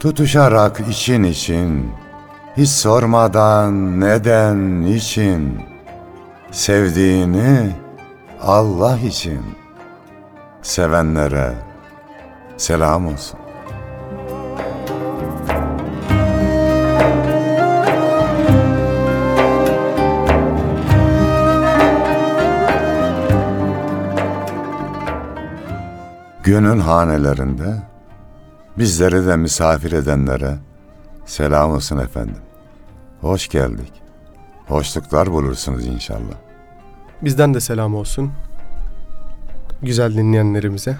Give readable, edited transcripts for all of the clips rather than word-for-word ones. Tutuşarak için için, hiç sormadan neden için, sevdiğini Allah için, sevenlere selam olsun. Gönül hanelerinde bizleri de misafir edenlere selam olsun efendim. Hoş geldik. Hoşluklar bulursunuz inşallah. Bizden de selam olsun güzel dinleyenlerimize.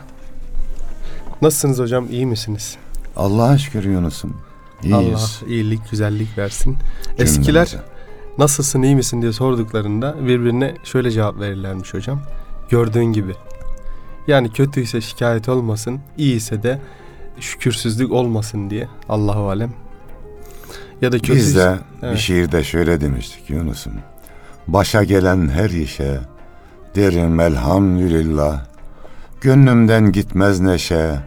Nasılsınız hocam? İyi misiniz? Allah'a şükür Yunus'um. İyiyiz. Allah iyilik, güzellik versin. Cümlemize. Eskiler nasılsın, iyi misin diye sorduklarında birbirine şöyle cevap verirlermiş hocam. Gördüğün gibi. Yani kötüyse şikayet olmasın, iyiyse de şükürsüzlük olmasın diye. Allahu alem. Ya da kötü. Biz de evet. Bir şiirde şöyle demiştik Yunus'um. Başa gelen her işe derim elhamdülillah. Gönlümden gitmez neşe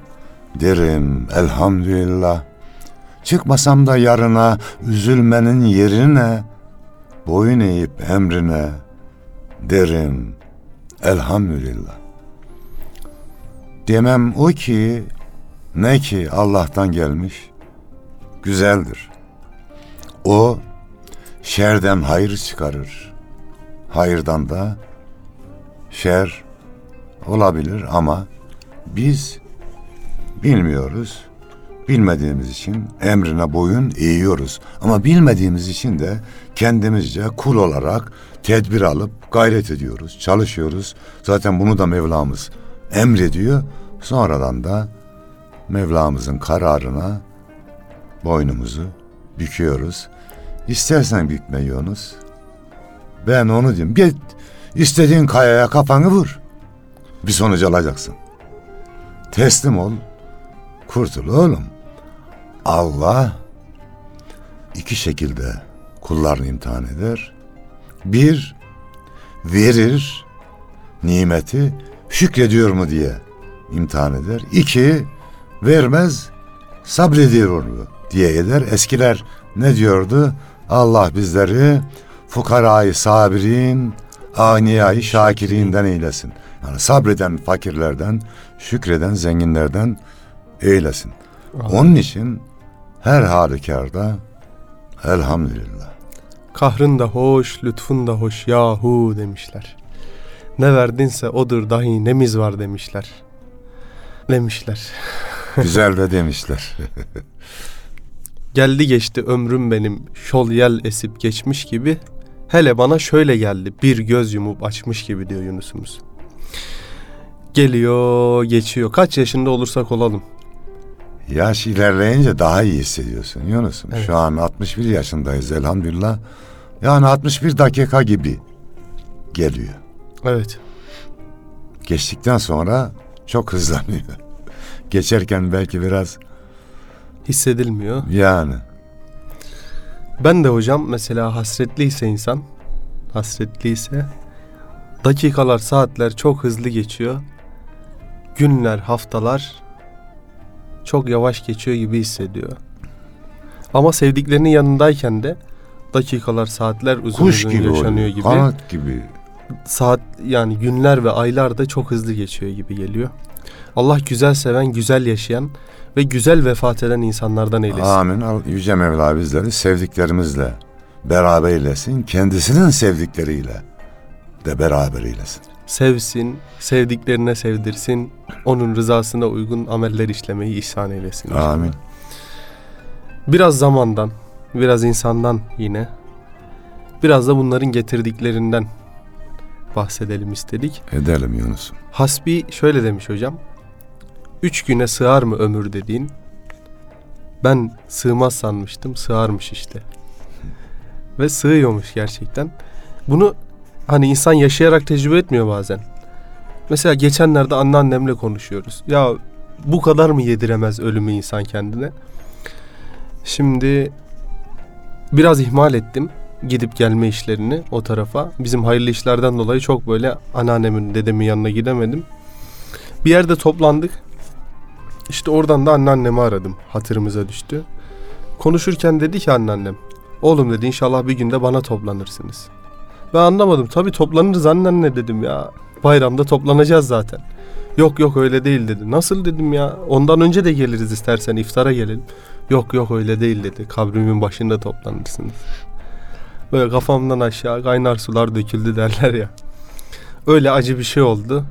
derim elhamdülillah. Çıkmasam da yarına üzülmenin yerine boyun eğip emrine derim elhamdülillah. Demem o ki ne ki Allah'tan gelmiş güzeldir. O şerden hayır çıkarır. Hayırdan da şer olabilir ama biz bilmiyoruz. Bilmediğimiz için emrine boyun eğiyoruz. Ama bilmediğimiz için de kendimizce kul olarak tedbir alıp gayret ediyoruz, çalışıyoruz. Zaten bunu da Mevlamız emrediyor. Sonradan da Mevlamızın kararına boynumuzu büküyoruz. İstersen bükme Yunus. Ben onu diyeyim. Git istediğin kayaya kafanı vur. Bir sonuç alacaksın. Teslim ol. Kurtul oğlum. Allah iki şekilde kullarını imtihan eder. Bir, verir nimeti, şükrediyor mu diye imtihan eder. İki, vermez, sabrediyor mu diye eder. Eskiler ne diyordu? Allah bizleri fukarayı sabirin, aniyayı şakirinden eylesin. Yani sabreden fakirlerden, şükreden zenginlerden eylesin. Onun için her halükarda elhamdülillah. Kahrın da hoş, lütfun da hoş yahu demişler. Ne verdinse odur dahi nemiz var demişler. Demişler. Güzel de demişler. Geldi geçti ömrüm benim şol yel esip geçmiş gibi, hele bana şöyle geldi bir göz yumup açmış gibi diyor Yunus'umuz. Geliyor geçiyor, kaç yaşında olursak olalım. Yaş ilerleyince daha iyi hissediyorsun Yunus'um. Evet. Şu an 61 yaşındayız elhamdülillah. Yani 61 dakika gibi geliyor. Evet. Geçtikten sonra çok hızlanıyor. Geçerken belki biraz hissedilmiyor. Yani. Ben de hocam mesela hasretliyse dakikalar, saatler çok hızlı geçiyor. Günler, haftalar çok yavaş geçiyor gibi hissediyor. Ama sevdiklerinin yanındayken de dakikalar, saatler uzun kuş uzun gibi yaşanıyor gibi. Kanat gibi. Saat yani günler ve aylar da çok hızlı geçiyor gibi geliyor. Allah güzel seven, güzel yaşayan ve güzel vefat eden insanlardan eylesin. Amin. Yüce Mevla bizleri sevdiklerimizle beraber eylesin, kendisinin sevdikleriyle de beraber eylesin. Sevsin, sevdiklerine sevdirsin, onun rızasına uygun ameller işlemeyi ihsan eylesin. Amin. Biraz zamandan, biraz insandan yine, biraz da bunların getirdiklerinden bahsedelim istedik. Edelim Yunus'um. Hasbi şöyle demiş hocam, 3 güne sığar mı ömür dediğin? Ben sığmaz sanmıştım, sığarmış işte. Ve sığıyormuş gerçekten. Bunu hani insan yaşayarak tecrübe etmiyor bazen. Mesela geçenlerde anneannemle konuşuyoruz. Ya bu kadar mı yediremez ölümü insan kendine? Şimdi biraz ihmal ettim gidip gelme işlerini o tarafa. Bizim hayırlı işlerden dolayı çok böyle anneannemin, dedemin yanına gidemedim. Bir yerde toplandık. İşte oradan da anneannemi aradım. Hatırımıza düştü. Konuşurken dedi ki anneannem, oğlum dedi inşallah bir günde bana toplanırsınız. Ben anlamadım. Tabii toplanırız anneanne dedim ya. Bayramda toplanacağız zaten. Yok öyle değil dedi. Nasıl dedim ya. Ondan önce de geliriz istersen iftara gelelim. Yok öyle değil dedi. Kabrimin başında toplanırsınız. Böyle kafamdan aşağı kaynar sular döküldü derler ya. Öyle acı bir şey oldu.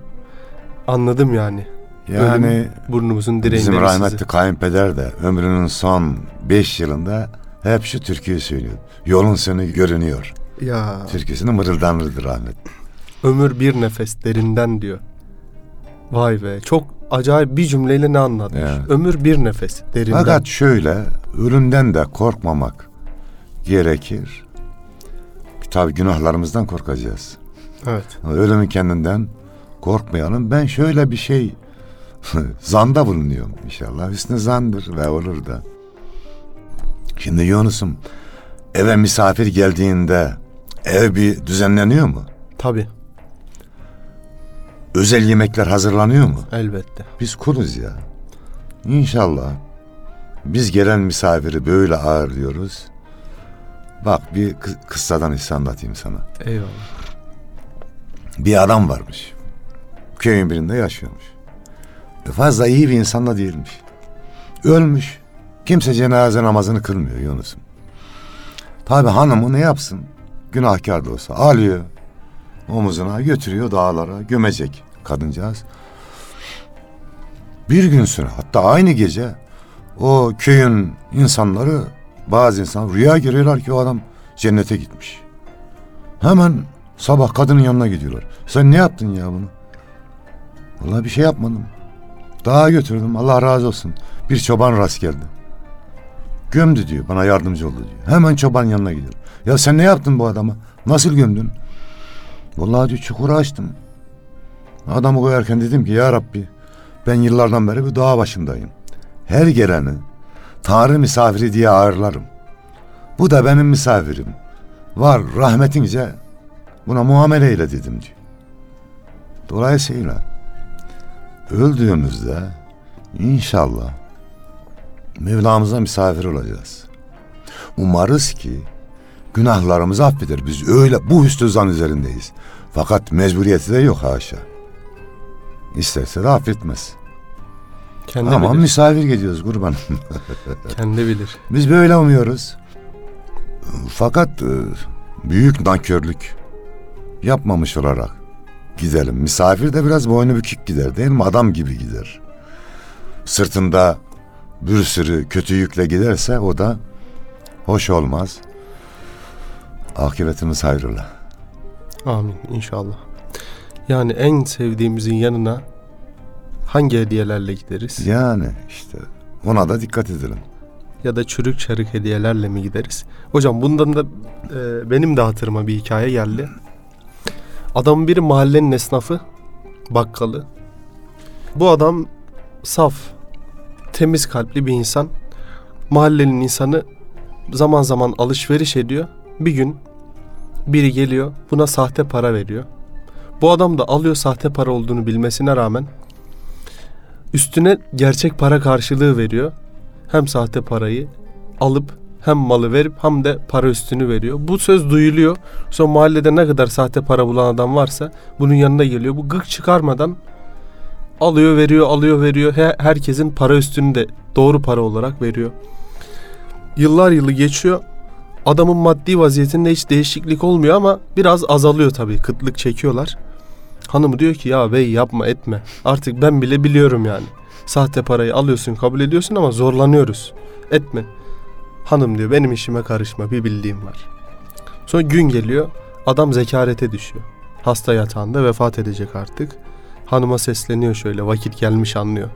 Anladım yani. Yani burnumuzun direğinde bizim rahmetli sizi. Kayınpeder de ömrünün son 5 yılında hep şu türküyü söylüyor. Yolun sonu görünüyor. Ya. Türküsünü mırıldanırdı rahmet. Ömür bir nefes derinden diyor. Vay be, çok acayip bir cümleyle ne anlatmış. Yani. Ömür bir nefes derinden. Fakat şöyle, ölümden de korkmamak gerekir. Tabii günahlarımızdan korkacağız. Evet. Ölümün kendinden korkmayalım. Ben şöyle bir şey zanda bulunuyorum inşallah. Hüsnü zandır ve olur da. Şimdi Yunus'um, eve misafir geldiğinde ev bir düzenleniyor mu? Tabii. Özel yemekler hazırlanıyor mu? Elbette. Biz kuluz ya. İnşallah biz gelen misafiri böyle ağırlıyoruz. Bak bir kıssadan hisse anlatayım sana. Eyvallah. Bir adam varmış. Köyün birinde yaşıyormuş. Fazla iyi bir insan da değilmiş. Ölmüş. Kimse cenaze namazını kılmıyor Yunus'um. Tabi hanımı ne yapsın? Günahkar da olsa alıyor. Omuzuna götürüyor dağlara. Gömecek kadıncağız. Bir gün sonra hatta aynı gece o köyün insanları, bazı insan rüya görüyorlar ki o adam cennete gitmiş. Hemen sabah kadının yanına gidiyorlar. Sen ne yaptın ya bunu? Vallahi bir şey yapmadım. Dağa götürdüm, Allah razı olsun. Bir çoban rast geldi. Gömdü diyor, bana yardımcı oldu diyor. Hemen çobanın yanına gidiyor. Ya sen ne yaptın bu adama? Nasıl gömdün? Vallahi diyor, çukuru açtım. Adamı koyarken dedim ki ya Rabbi, ben yıllardan beri bir dağ başındayım. Her geleni Tanrı misafiri diye ağırlarım. Bu da benim misafirim. Var rahmetince buna muamele eyle dedim diyor. Dolayısıyla öldüğümüzde inşallah Mevlamıza misafir olacağız. Umarız ki günahlarımızı affeder. Biz öyle bu hüsnü zan üzerindeyiz. Fakat mecburiyeti de yok haşa. İsterse de affetmez. Kendi ama bilir. Misafir gidiyoruz kurbanım. Kendi bilir. Biz böyle umuyoruz. Fakat büyük nankörlük yapmamış olarak gidelim. Misafir de biraz boynu bükük gider değil mi? Adam gibi gider. Sırtında bir sürü kötü yükle giderse o da hoş olmaz. Akıbetimiz hayırlı. Amin inşallah. Yani en sevdiğimizin yanına hangi hediyelerle gideriz? Yani işte ona da dikkat edelim. Ya da çürük çarık hediyelerle mi gideriz? Hocam bundan da benim de hatırıma bir hikaye geldi. Adam biri mahallenin esnafı, bakkalı. Bu adam saf, temiz kalpli bir insan. Mahallenin insanı zaman zaman alışveriş ediyor. Bir gün biri geliyor, buna sahte para veriyor. Bu adam da alıyor, sahte para olduğunu bilmesine rağmen üstüne gerçek para karşılığı veriyor. Hem sahte parayı alıp hem malı verip hem de para üstünü veriyor. Bu söz duyuluyor. Sonra mahallede ne kadar sahte para bulan adam varsa bunun yanına geliyor. Bu gık çıkarmadan alıyor veriyor, alıyor veriyor. Herkesin para üstünü de doğru para olarak veriyor. Yıllar yılı geçiyor. Adamın maddi vaziyetinde hiç değişiklik olmuyor ama biraz azalıyor tabii. Kıtlık çekiyorlar. Hanımı diyor ki ya bey yapma etme. Artık ben bile biliyorum yani. Sahte parayı alıyorsun, kabul ediyorsun ama zorlanıyoruz. Etme. Hanım diyor benim işime karışma, bir bildiğim var. Sonra gün geliyor. Adam zekarete düşüyor. Hasta yatağında vefat edecek artık. Hanıma sesleniyor şöyle, vakit gelmiş anlıyor.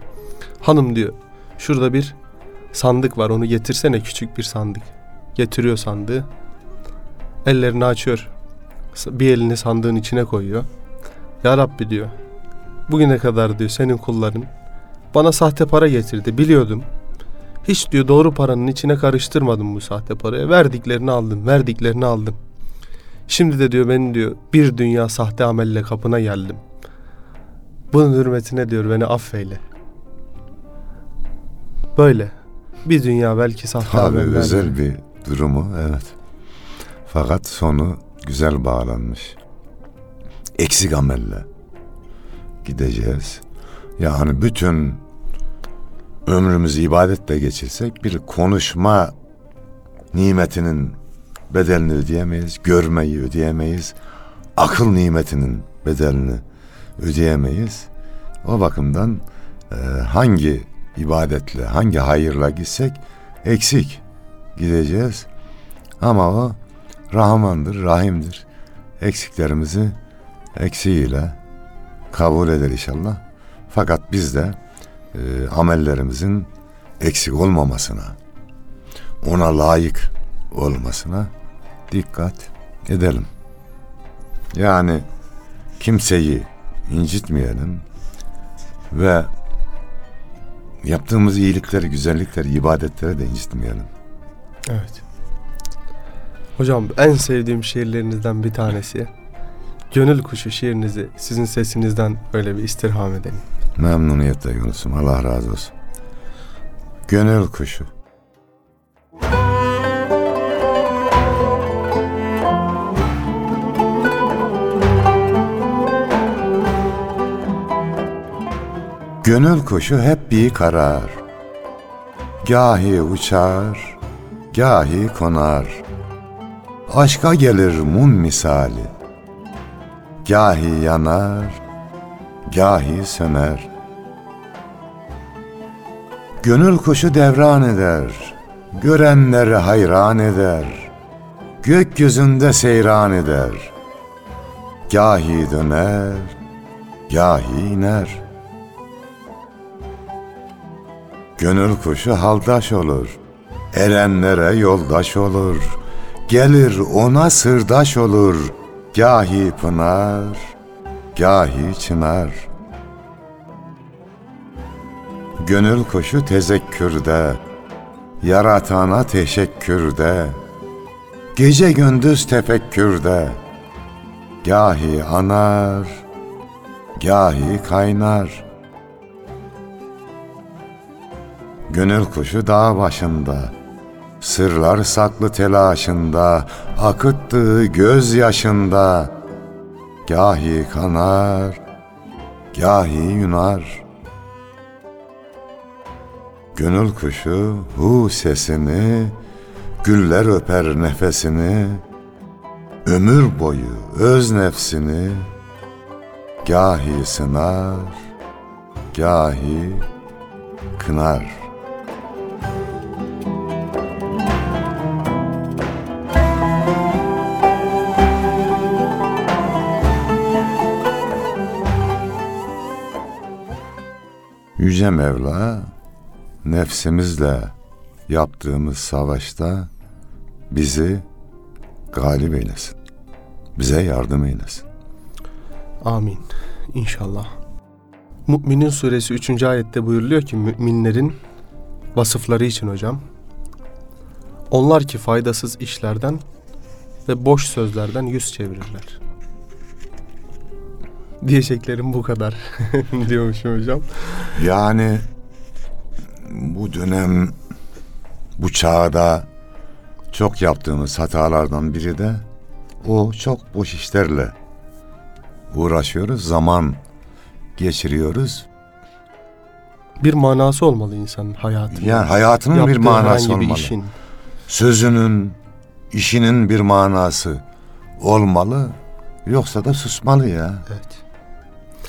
Hanım diyor şurada bir sandık var, onu getirsene, küçük bir sandık. Getiriyor sandığı. Ellerini açıyor. Bir elini sandığın içine koyuyor. Ya Rabbi diyor. Bugüne kadar diyor senin kulların bana sahte para getirdi, biliyordum. Hiç diyor doğru paranın içine karıştırmadım bu sahte parayı. Verdiklerini aldım, verdiklerini aldım. Şimdi de diyor beni diyor bir dünya sahte amelle kapına geldim. Bunun hürmetine diyor beni affeyle. Böyle. Bir dünya belki sahte ameller. Tabii özel bir durumu, evet. Fakat sonu güzel bağlanmış. Eksik amelle gideceğiz. Yani bütün ömrümüzü ibadetle geçirsek bir konuşma nimetinin bedelini ödeyemeyiz. Görmeyi ödeyemeyiz. Akıl nimetinin bedelini ödeyemeyiz. O bakımdan hangi ibadetle, hangi hayırla gitsek eksik gideceğiz. Ama o Rahmandır, Rahim'dir. Eksiklerimizi eksiğiyle kabul eder inşallah. Fakat biz de amellerimizin eksik olmamasına, ona layık olmasına dikkat edelim. Yani kimseyi incitmeyelim ve yaptığımız iyilikleri, güzellikleri, ibadetlere de incitmeyelim. Evet. Hocam en sevdiğim şiirlerinizden bir tanesi. Gönül Kuşu şiirinizi sizin sesinizden böyle bir istirham edelim. Memnuniyetle Yunus'um. Allah razı olsun. Gönül Kuşu. Gönül kuşu hep bir karar, gahi uçar, gahi konar. Aşka gelir mum misali, gahi yanar, gahi söner. Gönül kuşu devran eder, görenleri hayran eder. Gökyüzünde seyran eder, gahi döner, gahi iner. Gönül kuşu haldaş olur, erenlere yoldaş olur. Gelir ona sırdaş olur, gahi pınar, gahi çınar. Gönül kuşu tezekkürde, yaratana teşekkürde. Gece gündüz tefekkürde, gahi anar, gahi kaynar. Gönül kuşu dağ başında, sırlar saklı telaşında, akıttığı gözyaşında, gahi kanar, gahi yunar. Gönül kuşu hu sesini, güller öper nefesini, ömür boyu öz nefsini, gahi sınar, gahi kınar. Yüce Mevla nefsimizle yaptığımız savaşta bizi galip eylesin. Bize yardım eylesin. Amin. İnşallah. Mü'minin suresi 3. ayette buyuruluyor ki müminlerin vasıfları için hocam. Onlar ki faydasız işlerden ve boş sözlerden yüz çevirirler. Diyeceklerim bu kadar diyormuşum hocam. Yani bu dönem, bu çağda çok yaptığımız hatalardan biri de o çok boş işlerle uğraşıyoruz, zaman geçiriyoruz. Bir manası olmalı insanın hayatının. Yani hayatının bir manası olmalı. Sözünün, işinin bir manası olmalı, yoksa da susmalı ya. Evet.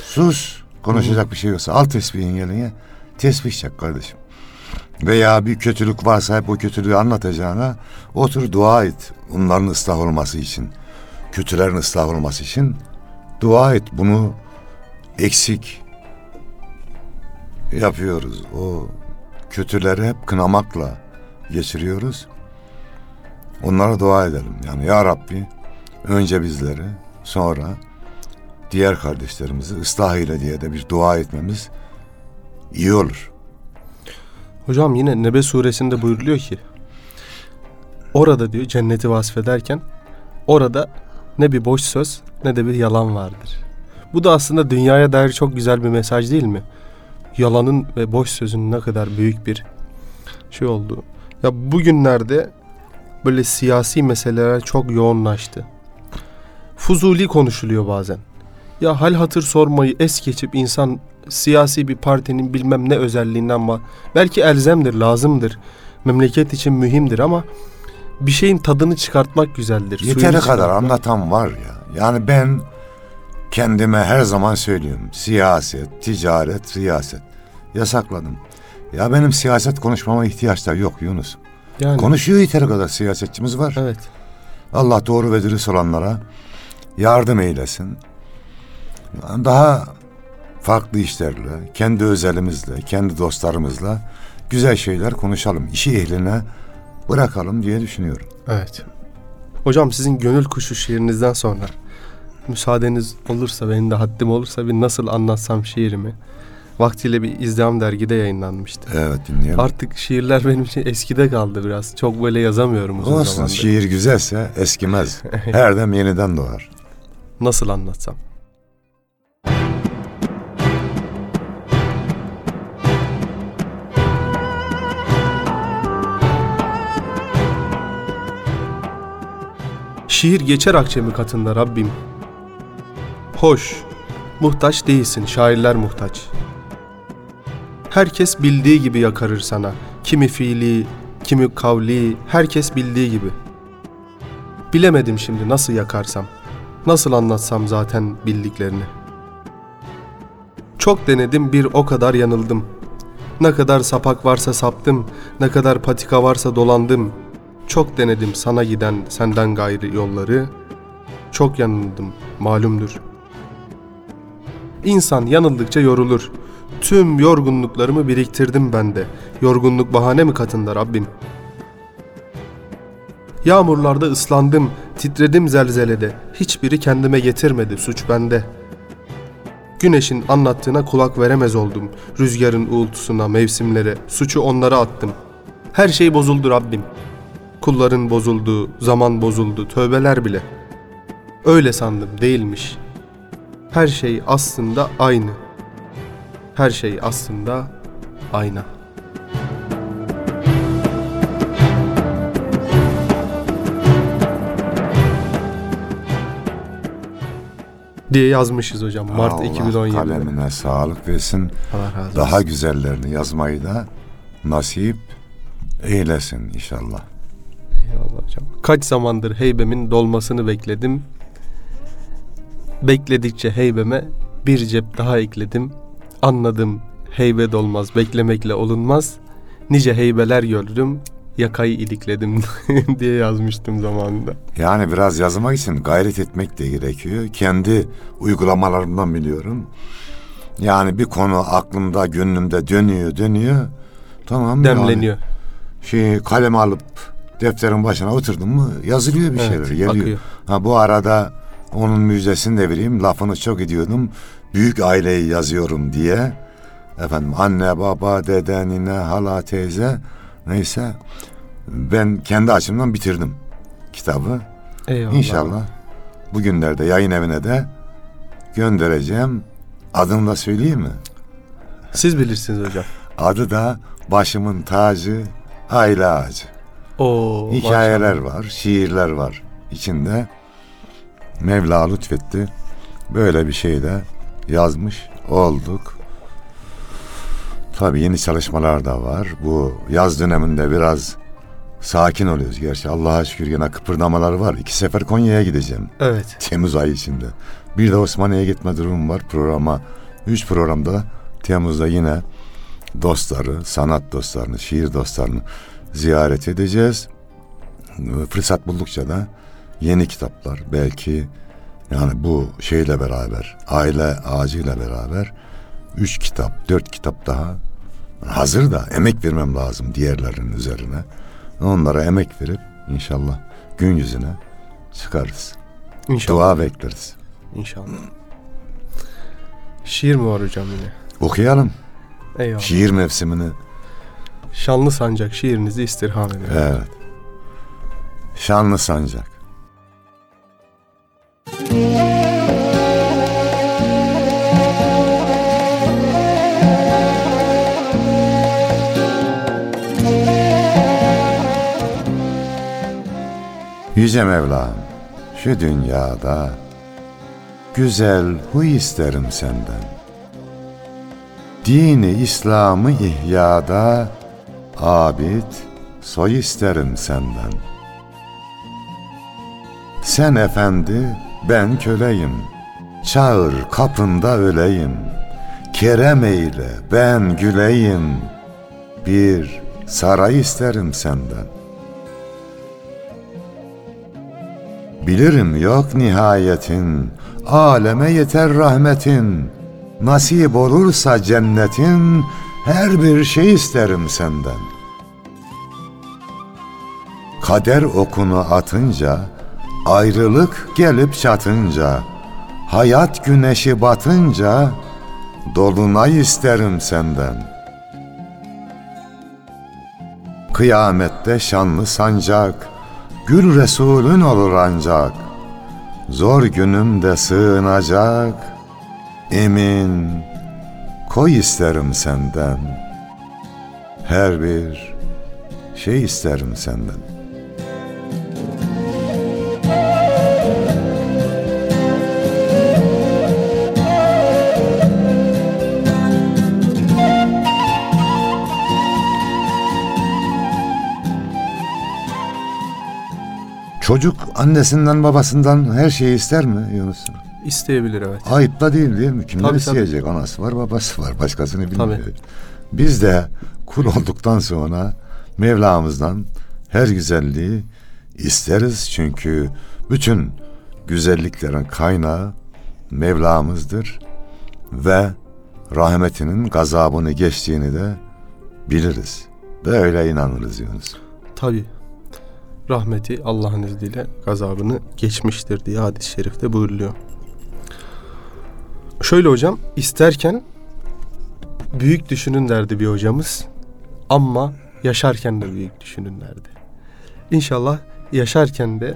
Sus, konuşacak bir şey yoksa al tesbihin yerine tesbih çek kardeşim. Veya bir kötülük varsa hep o kötülüğü anlatacağına otur dua et. Onların ıslah olması için, kötülerin ıslah olması için dua et. Bunu eksik yapıyoruz. O kötüleri hep kınamakla geçiriyoruz. Onlara dua edelim. Yani ya Rabbi, önce bizleri, sonra diğer kardeşlerimizi ıslah ile diye de bir dua etmemiz iyi olur. Hocam yine Nebe suresinde buyruluyor ki, orada diyor cenneti vasfederken, orada ne bir boş söz ne de bir yalan vardır. Bu da aslında dünyaya dair çok güzel bir mesaj değil mi? Yalanın ve boş sözün ne kadar büyük bir şey olduğu. Ya bugünlerde böyle siyasi meseleler çok yoğunlaştı. Fuzuli konuşuluyor bazen. Ya hal hatır sormayı es geçip insan siyasi bir partinin bilmem ne özelliğinden ama belki elzemdir, lazımdır. Memleket için mühimdir ama bir şeyin tadını çıkartmak güzeldir. Yeteri kadar anlatan var ya. Yani ben kendime her zaman söylüyorum. Siyaset, ticaret, riyaset. Yasakladım. Ya benim siyaset konuşmama ihtiyaç da yok Yunus. Yani. Konuşuyor yeteri kadar siyasetçimiz var. Evet. Allah doğru ve dürüst olanlara yardım eylesin. Daha farklı işlerle, kendi özelimizle, kendi dostlarımızla güzel şeyler konuşalım. İşi ehline bırakalım diye düşünüyorum. Evet. Hocam sizin Gönül Kuşu şiirinizden sonra müsaadeniz olursa, benim de haddim olursa bir nasıl anlatsam şiirimi. Vaktiyle bir İzdiham dergide yayınlanmıştı. Evet, dinliyorum. Artık şiirler benim için eskide kaldı biraz. Çok böyle yazamıyorum uzun zamandır. Olsun, şiir güzelse eskimez. Her dem yeniden doğar. Nasıl anlatsam? Şiir geçer akçemi katında Rabbim. Hoş, muhtaç değilsin, şairler muhtaç. Herkes bildiği gibi yakarır sana. Kimi fiili, kimi kavli, herkes bildiği gibi. Bilemedim şimdi nasıl yakarsam, nasıl anlatsam zaten bildiklerini. Çok denedim, bir o kadar yanıldım. Ne kadar sapak varsa saptım, ne kadar patika varsa dolandım. Çok denedim sana giden senden gayrı yolları, çok yanıldım malumdur. İnsan yanıldıkça yorulur, tüm yorgunluklarımı biriktirdim ben de, yorgunluk bahane mi katında Rabbim? Yağmurlarda ıslandım, titredim zelzelede, hiçbiri kendime getirmedi, suç bende. Güneşin anlattığına kulak veremez oldum, rüzgarın uğultusuna, mevsimlere, suçu onlara attım. Her şey bozuldu Rabbim. Kulların bozuldu, zaman bozuldu, tövbeler bile. Öyle sandım, değilmiş. Her şey aslında aynı. Her şey aslında ayna. Diye yazmışız hocam. Mart 2017'de. Kalemine sağlık versin. Allah razı olsun. Daha güzellerini yazmayı da nasip eylesin inşallah. Eyvallah hocam. Kaç zamandır heybemin dolmasını bekledim. Bekledikçe heybeme bir cep daha ekledim. Anladım heybe dolmaz, beklemekle olunmaz. Nice heybeler gördüm, yakayı ilikledim diye yazmıştım zamanında. Yani biraz yazmak için gayret etmek de gerekiyor. Kendi uygulamalarımdan biliyorum. Yani bir konu aklımda, gönlümde dönüyor. Tamam. Demleniyor. Yani kalemi alıp defterin başına oturdum mu yazılıyor bir şeyler. Evet, geliyor. Bu arada onun müjdesini de vereyim. Lafını çok ediyordum. Büyük aileyi yazıyorum diye. Efendim anne, baba, dede, nine, hala, teyze. Neyse. Ben kendi açımdan bitirdim kitabı. Eyvallah. İnşallah bugünlerde yayın evine de göndereceğim. Adını da söyleyeyim mi? Siz bilirsiniz hocam. Adı da Başımın Tacı, Aile Ağacı. Oo, hikayeler maşallah. Var, şiirler var içinde. Mevla lütfetti. Böyle bir şey de yazmış olduk. Tabii yeni çalışmalar da var. Bu yaz döneminde biraz Sakin oluyoruz gerçi. Allah'a şükür yine kıpırdamalar var. 2 sefer Konya'ya gideceğim. Evet. Temmuz ayı içinde. Bir de Osmaniye'ye gitme durumum var. 3 programda Temmuz'da yine dostları, sanat dostlarını, şiir dostlarını ziyaret edeceğiz. Fırsat buldukça da yeni kitaplar, belki yani bu şeyle beraber, aile ağacıyla beraber 3 kitap, 4 kitap daha hazır da emek vermem lazım diğerlerinin üzerine. Onlara emek verip inşallah gün yüzüne çıkarız. İnşallah. Dua bekleriz. İnşallah. Şiir mi var hocam yine? Okuyalım. Eyvallah. Şiir mevsimini. Şanlı Sancak şiirinizi istirham ediyor. Evet. Şanlı Sancak. Yüce Mevlam, şu dünyada güzel huy isterim senden. Dini İslam'ı ihyada abid soy isterim senden. Sen efendi, ben köleyim, çağır kapında öleyim. Kerem eyle, ben güleyim, bir saray isterim senden. Bilirim yok nihayetin, aleme yeter rahmetin. Nasip olursa cennetin, her bir şey isterim senden. Kader okunu atınca, ayrılık gelip çatınca, hayat güneşi batınca, dolunay isterim senden. Kıyamette şanlı sancak, gül Resulün olur ancak, zor günümde sığınacak, emin koy isterim senden, her bir şey isterim senden. Çocuk annesinden babasından her şeyi ister mi Yunus? İsteyebilir, evet. Ayıp da değil mi? Kimler isteyecek? Tabii. Anası var, babası var. Başkasını bilmiyor. Tabii. Biz de kul olduktan sonra Mevlamızdan her güzelliği isteriz. Çünkü bütün güzelliklerin kaynağı Mevlamızdır. Ve rahmetinin gazabını geçtiğini de biliriz. Böyle inanırız Yunus. Tabii. Rahmeti Allah'ın izniyle gazabını geçmiştir diye hadis-i şerifte buyuruluyor. Şöyle hocam, isterken büyük düşünün derdi bir hocamız, ama yaşarken de büyük düşünün derdi. İnşallah yaşarken de,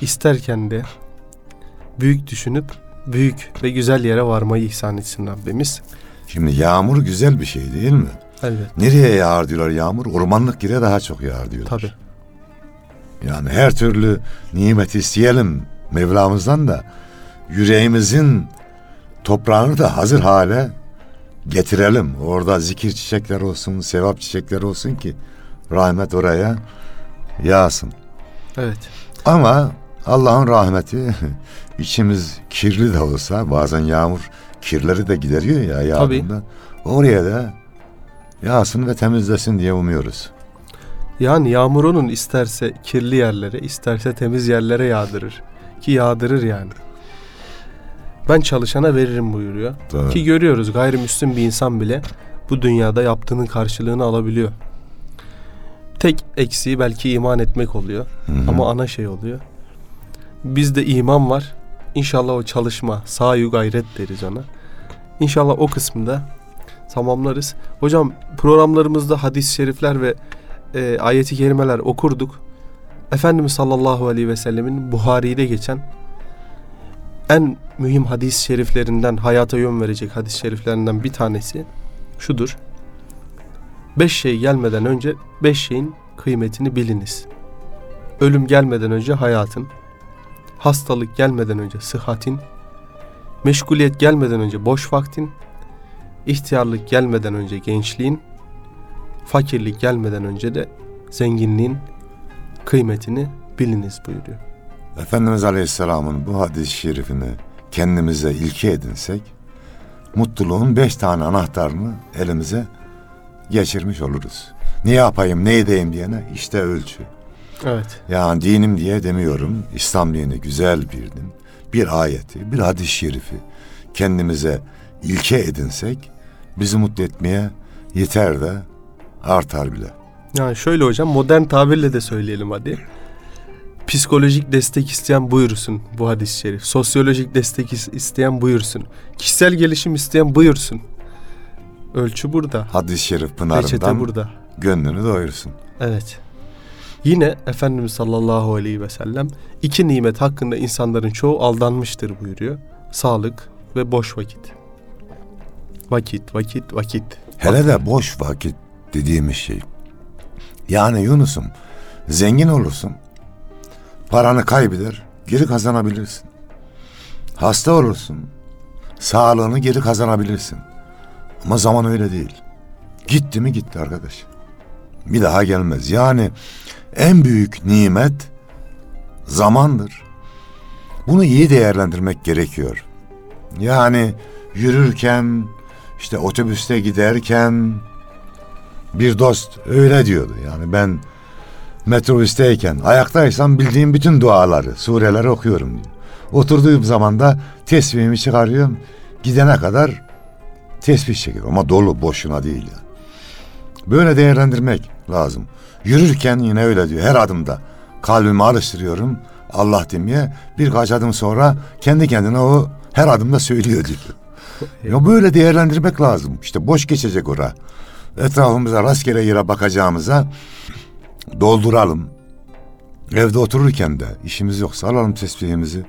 isterken de büyük düşünüp büyük ve güzel yere varmayı ihsan etsin Rabbimiz. Şimdi yağmur güzel bir şey değil mi? Evet. Nereye yağar diyorlar yağmur? Ormanlık yere daha çok yağar diyorlar. Tabii. Yani her türlü nimet isteyelim Mevlamızdan da, yüreğimizin toprağını da hazır hale getirelim. Orada zikir çiçekleri olsun, sevap çiçekleri olsun ki rahmet oraya yağsın. Evet. Ama Allah'ın rahmeti içimiz kirli de olsa, bazen yağmur kirleri de gideriyor ya yağmurda. Oraya da yağsın ve temizlesin diye umuyoruz. Yani yağmurunun isterse kirli yerlere, isterse temiz yerlere yağdırır. Ki yağdırır yani. Ben çalışana veririm buyuruyor. Doğru. Ki görüyoruz, gayrimüslim bir insan bile bu dünyada yaptığının karşılığını alabiliyor. Tek eksiği belki iman etmek oluyor. Hı-hı. Ama ana şey oluyor. Bizde iman var. İnşallah o çalışma, sahi gayret deriz ona. İnşallah o kısmında tamamlarız. Hocam programlarımızda hadis-i şerifler ve ayeti kerimeler okurduk. Efendimiz sallallahu aleyhi ve sellemin Buhari'de geçen en mühim hadis-i şeriflerinden, hayata yön verecek hadis-i şeriflerinden bir tanesi şudur: 5 şey gelmeden önce 5 şeyin kıymetini biliniz. Ölüm gelmeden önce hayatın, hastalık gelmeden önce sıhhatin, meşguliyet gelmeden önce boş vaktin, ihtiyarlık gelmeden önce gençliğin, fakirlik gelmeden önce de zenginliğin, kıymetini biliniz buyuruyor. Efendimiz Aleyhisselam'ın bu hadis-i şerifini kendimize ilke edinsek, mutluluğun 5 anahtarını elimize geçirmiş oluruz. Ne yapayım, ne edeyim diyene işte ölçü. Evet. Yani dinim diye demiyorum. İslam dini güzel bir din. Bir ayeti, bir hadis-i şerifi kendimize ilke edinsek bizi mutlu etmeye yeter de artar bile. Yani şöyle hocam, modern tabirle de söyleyelim hadi. Psikolojik destek isteyen buyursun bu hadis-i şerif. Sosyolojik destek isteyen buyursun. Kişisel gelişim isteyen buyursun. Ölçü burada. Hadis-i şerif pınarından gönlünü doyursun. Evet. Yine Efendimiz sallallahu aleyhi ve sellem 2 nimet hakkında insanların çoğu aldanmıştır buyuruyor. Sağlık ve boş vakit. Vakit. Hele de boş vakit dediğimiz şey. Yani Yunus'um, zengin olursun, paranı kaybeder, geri kazanabilirsin. Hasta olursun, sağlığını geri kazanabilirsin. Ama zaman öyle değil. Gitti mi gitti arkadaş. Bir daha gelmez. Yani en büyük nimet zamandır. Bunu iyi değerlendirmek gerekiyor. Yani yürürken, işte otobüste giderken bir dost öyle diyordu. Yani ben metrobüsteyken ayaktaysam bildiğim bütün duaları, sureleri okuyorum diyor. Oturduğum zaman da tesbihimi çıkarıyorum. Gidene kadar tesbih çekiyorum ama dolu, boşuna değil yani. Böyle değerlendirmek lazım. Yürürken yine öyle diyor. Her adımda kalbimi alıştırıyorum Allah demeye. Birkaç adım sonra kendi kendine o her adımda söylüyor diyor. Ya böyle değerlendirmek lazım. İşte boş geçecek ora. Etrafımıza rastgele yere bakacağımıza dolduralım. Evde otururken de işimiz yoksa alalım tesbihimizi,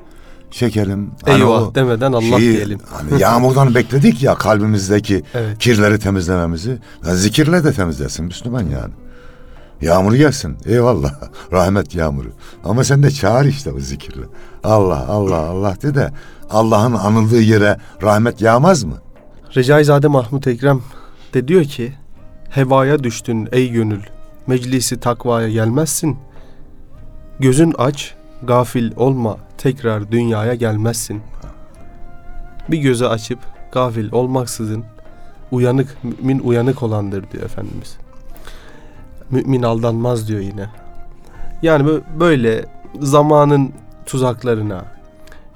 çekelim. Eyvah hani demeden Allah diyelim. Hani yağmurdan bekledik ya kalbimizdeki kirleri temizlememizi. Yani zikirle de temizlesin Müslüman yani. Yağmur gelsin. Eyvallah. Rahmet yağmuru. Ama sen de çağır işte o zikirle. Allah Allah Allah de de Allah'ın anıldığı yere rahmet yağmaz mı? Recaizade Mahmut Ekrem de diyor ki, hevaya düştün ey gönül, meclisi takvaya gelmezsin. Gözün aç, gafil olma, tekrar dünyaya gelmezsin. Bir göze açıp gafil olmaksızın uyanık, mümin uyanık olandır diyor Efendimiz. Mümin aldanmaz diyor yine. Yani böyle zamanın tuzaklarına,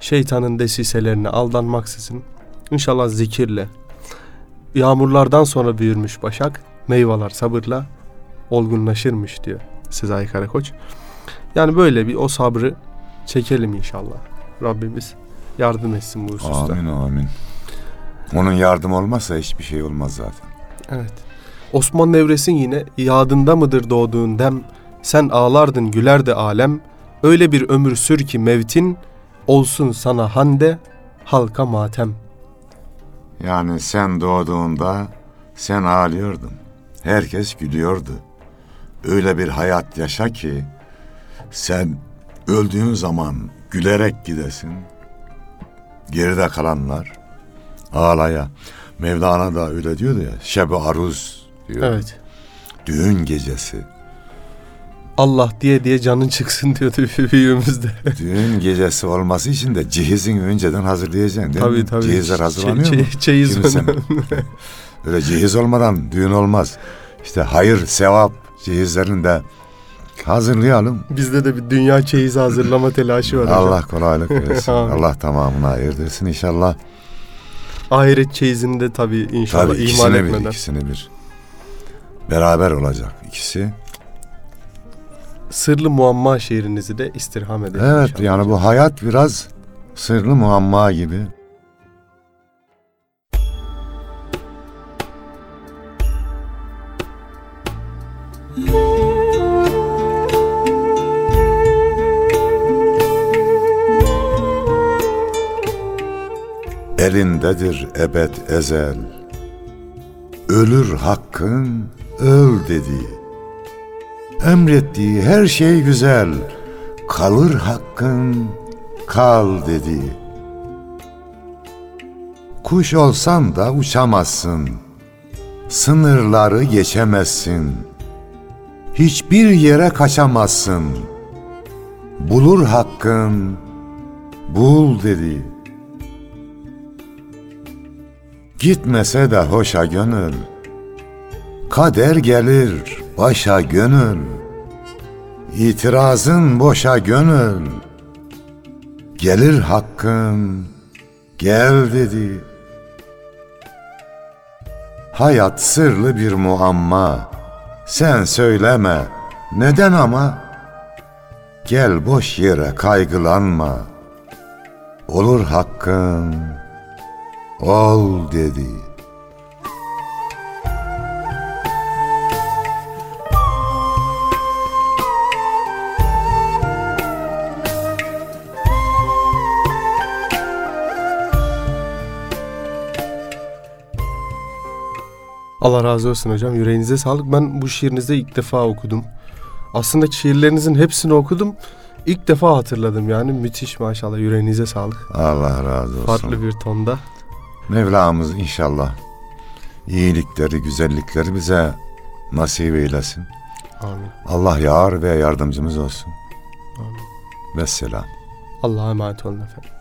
şeytanın desiselerine aldanmaksızın inşallah zikirle, yağmurlardan sonra büyürmüş başak, meyveler sabırla olgunlaşırmış diyor Sezai Karakoç. Yani böyle bir o sabrı çekelim inşallah. Rabbimiz yardım etsin bu hususta. Amin amin. Onun yardım olmazsa hiçbir şey olmaz zaten. Evet. Osman Nevres'in yine yadında mıdır doğduğun dem, sen ağlardın güler de alem, öyle bir ömür sür ki mevtin, olsun sana hande, halka matem. Yani sen doğduğunda sen ağlıyordun, herkes gülüyordu. Öyle bir hayat yaşa ki sen öldüğün zaman gülerek gidesin. Geride kalanlar ağlaya. Mevlana da öyle diyordu ya. Şeb-i aruz diyor. Evet. Düğün gecesi. Allah diye diye canın çıksın diyordu büyüğümüzde. Düğün gecesi olması için de cihizin önceden hazırlayacaksın değil mi? Tabii. Cihizler hazırlanıyor mu? Çeyiz öyle cihiz olmadan düğün olmaz. İşte hayır, sevap cihizlerini de hazırlayalım. Bizde de bir dünya çeyizi hazırlama telaşı var. Allah kolaylık versin. Allah tamamına ayırdırsın inşallah. Ahiret çeyizini de tabii inşallah tabii, ihmal etmeden. İkisini bir. Beraber olacak ikisi. Sırlı muamma şiirinizi de istirham edelim. Evet inşallah. Yani bu hayat biraz sırlı muamma gibi. Elindedir ebed ezel, ölür hakkın öl dediği, emrettiği her şey güzel, kalır hakkın kal dediği. Kuş olsan da uçamazsın, sınırları geçemezsin, hiçbir yere kaçamazsın. Bulur hakkın, bul dedi. Gitmese de hoşa gönül, kader gelir başa gönül. İtirazın boşa gönül, gelir hakkın, gel dedi. Hayat sırlı bir muamma, sen söyleme neden ama. Gel boş yere kaygılanma, olur hakkın, ol dedi. Allah razı olsun hocam. Yüreğinize sağlık. Ben bu şiirinizi ilk defa okudum. Aslında şiirlerinizin hepsini okudum. İlk defa hatırladım yani. Müthiş maşallah. Yüreğinize sağlık. Allah razı olsun. Farklı bir tonda. Mevlamız inşallah iyilikleri, güzellikleri bize nasip eylesin. Amin. Allah yar ve yardımcımız olsun. Amin. Vesselam. Allah'a emanet olun efendim.